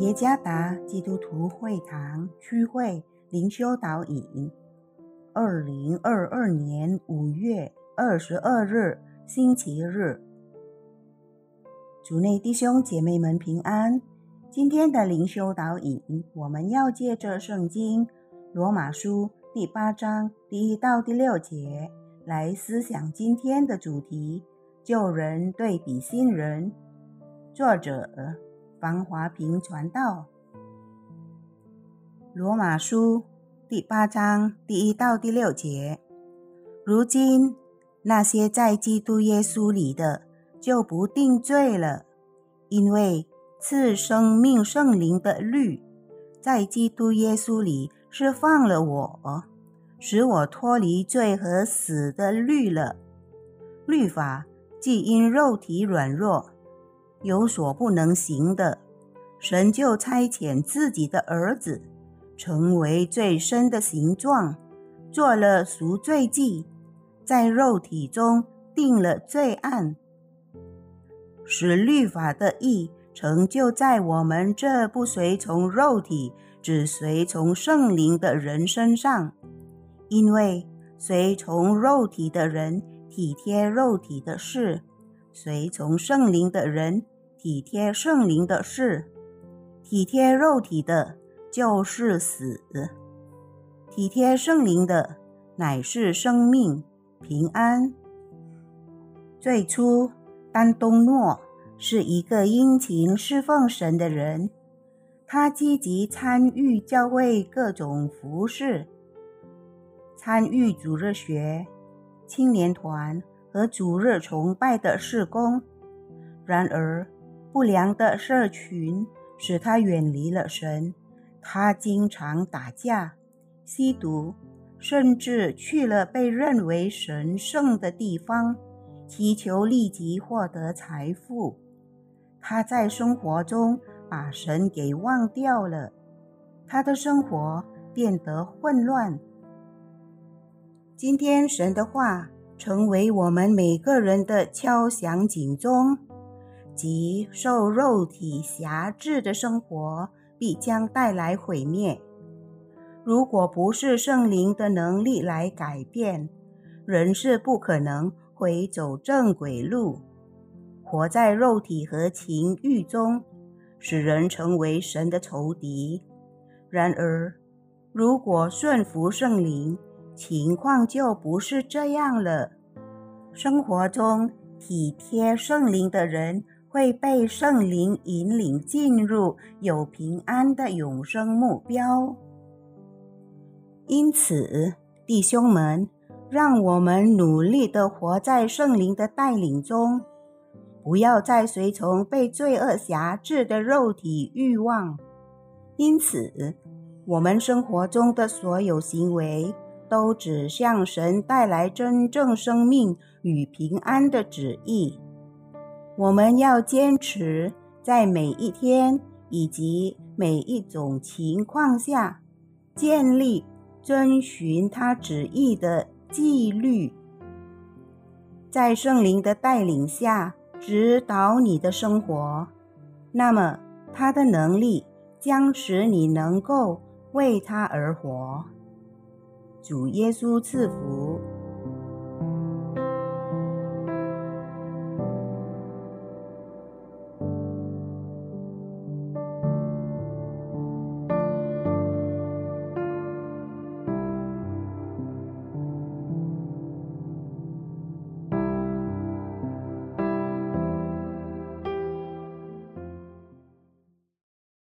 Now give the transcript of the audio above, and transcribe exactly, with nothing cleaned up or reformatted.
耶加达基督徒会堂区会灵修导引，二零二二年五月二十二日星期日。主内弟兄姐妹们平安。今天的灵修导引，我们要借着圣经罗马书第八章第一到第六节来思想今天的主题：旧人对比新人。作者房华平传道。罗马书第八章第一到第六节：如今那些在基督耶稣里的，就不定罪了，因为赐生命圣灵的律在基督耶稣里释放了我，使我脱离罪和死的律了。律法既因肉体软弱有所不能行的，神就差遣自己的儿子成为最深的形状，做了赎罪祭，在肉体中定了罪案，使律法的义成就在我们这不随从肉体只随从圣灵的人身上。因为随从肉体的人体贴肉体的事，随从圣灵的人体贴圣灵的事。体贴肉体的就是死，体贴圣灵的乃是生命平安。最初丹东诺是一个殷勤侍奉神的人，他积极参与教会各种服事，参与主日学、青年团和主日崇拜的事工。然而不良的社群使他远离了神，他经常打架、吸毒，甚至去了被认为神圣的地方，祈求立即获得财富。他在生活中把神给忘掉了，他的生活变得混乱。今天神的话成为我们每个人的敲响警钟，即受肉体辖制的生活必将带来毁灭。如果不是圣灵的能力来改变，人是不可能回走正轨路。活在肉体和情欲中，使人成为神的仇敌。然而，如果顺服圣灵，情况就不是这样了。生活中体贴圣灵的人会被圣灵引领进入有平安的永生目标。因此，弟兄们，让我们努力地活在圣灵的带领中，不要再随从被罪恶辖制的肉体欲望。因此，我们生活中的所有行为都指向神带来真正生命与平安的旨意。我们要坚持在每一天以及每一种情况下建立遵循他旨意的纪律，在圣灵的带领下指导你的生活，那么他的能力将使你能够为他而活。主耶稣赐福。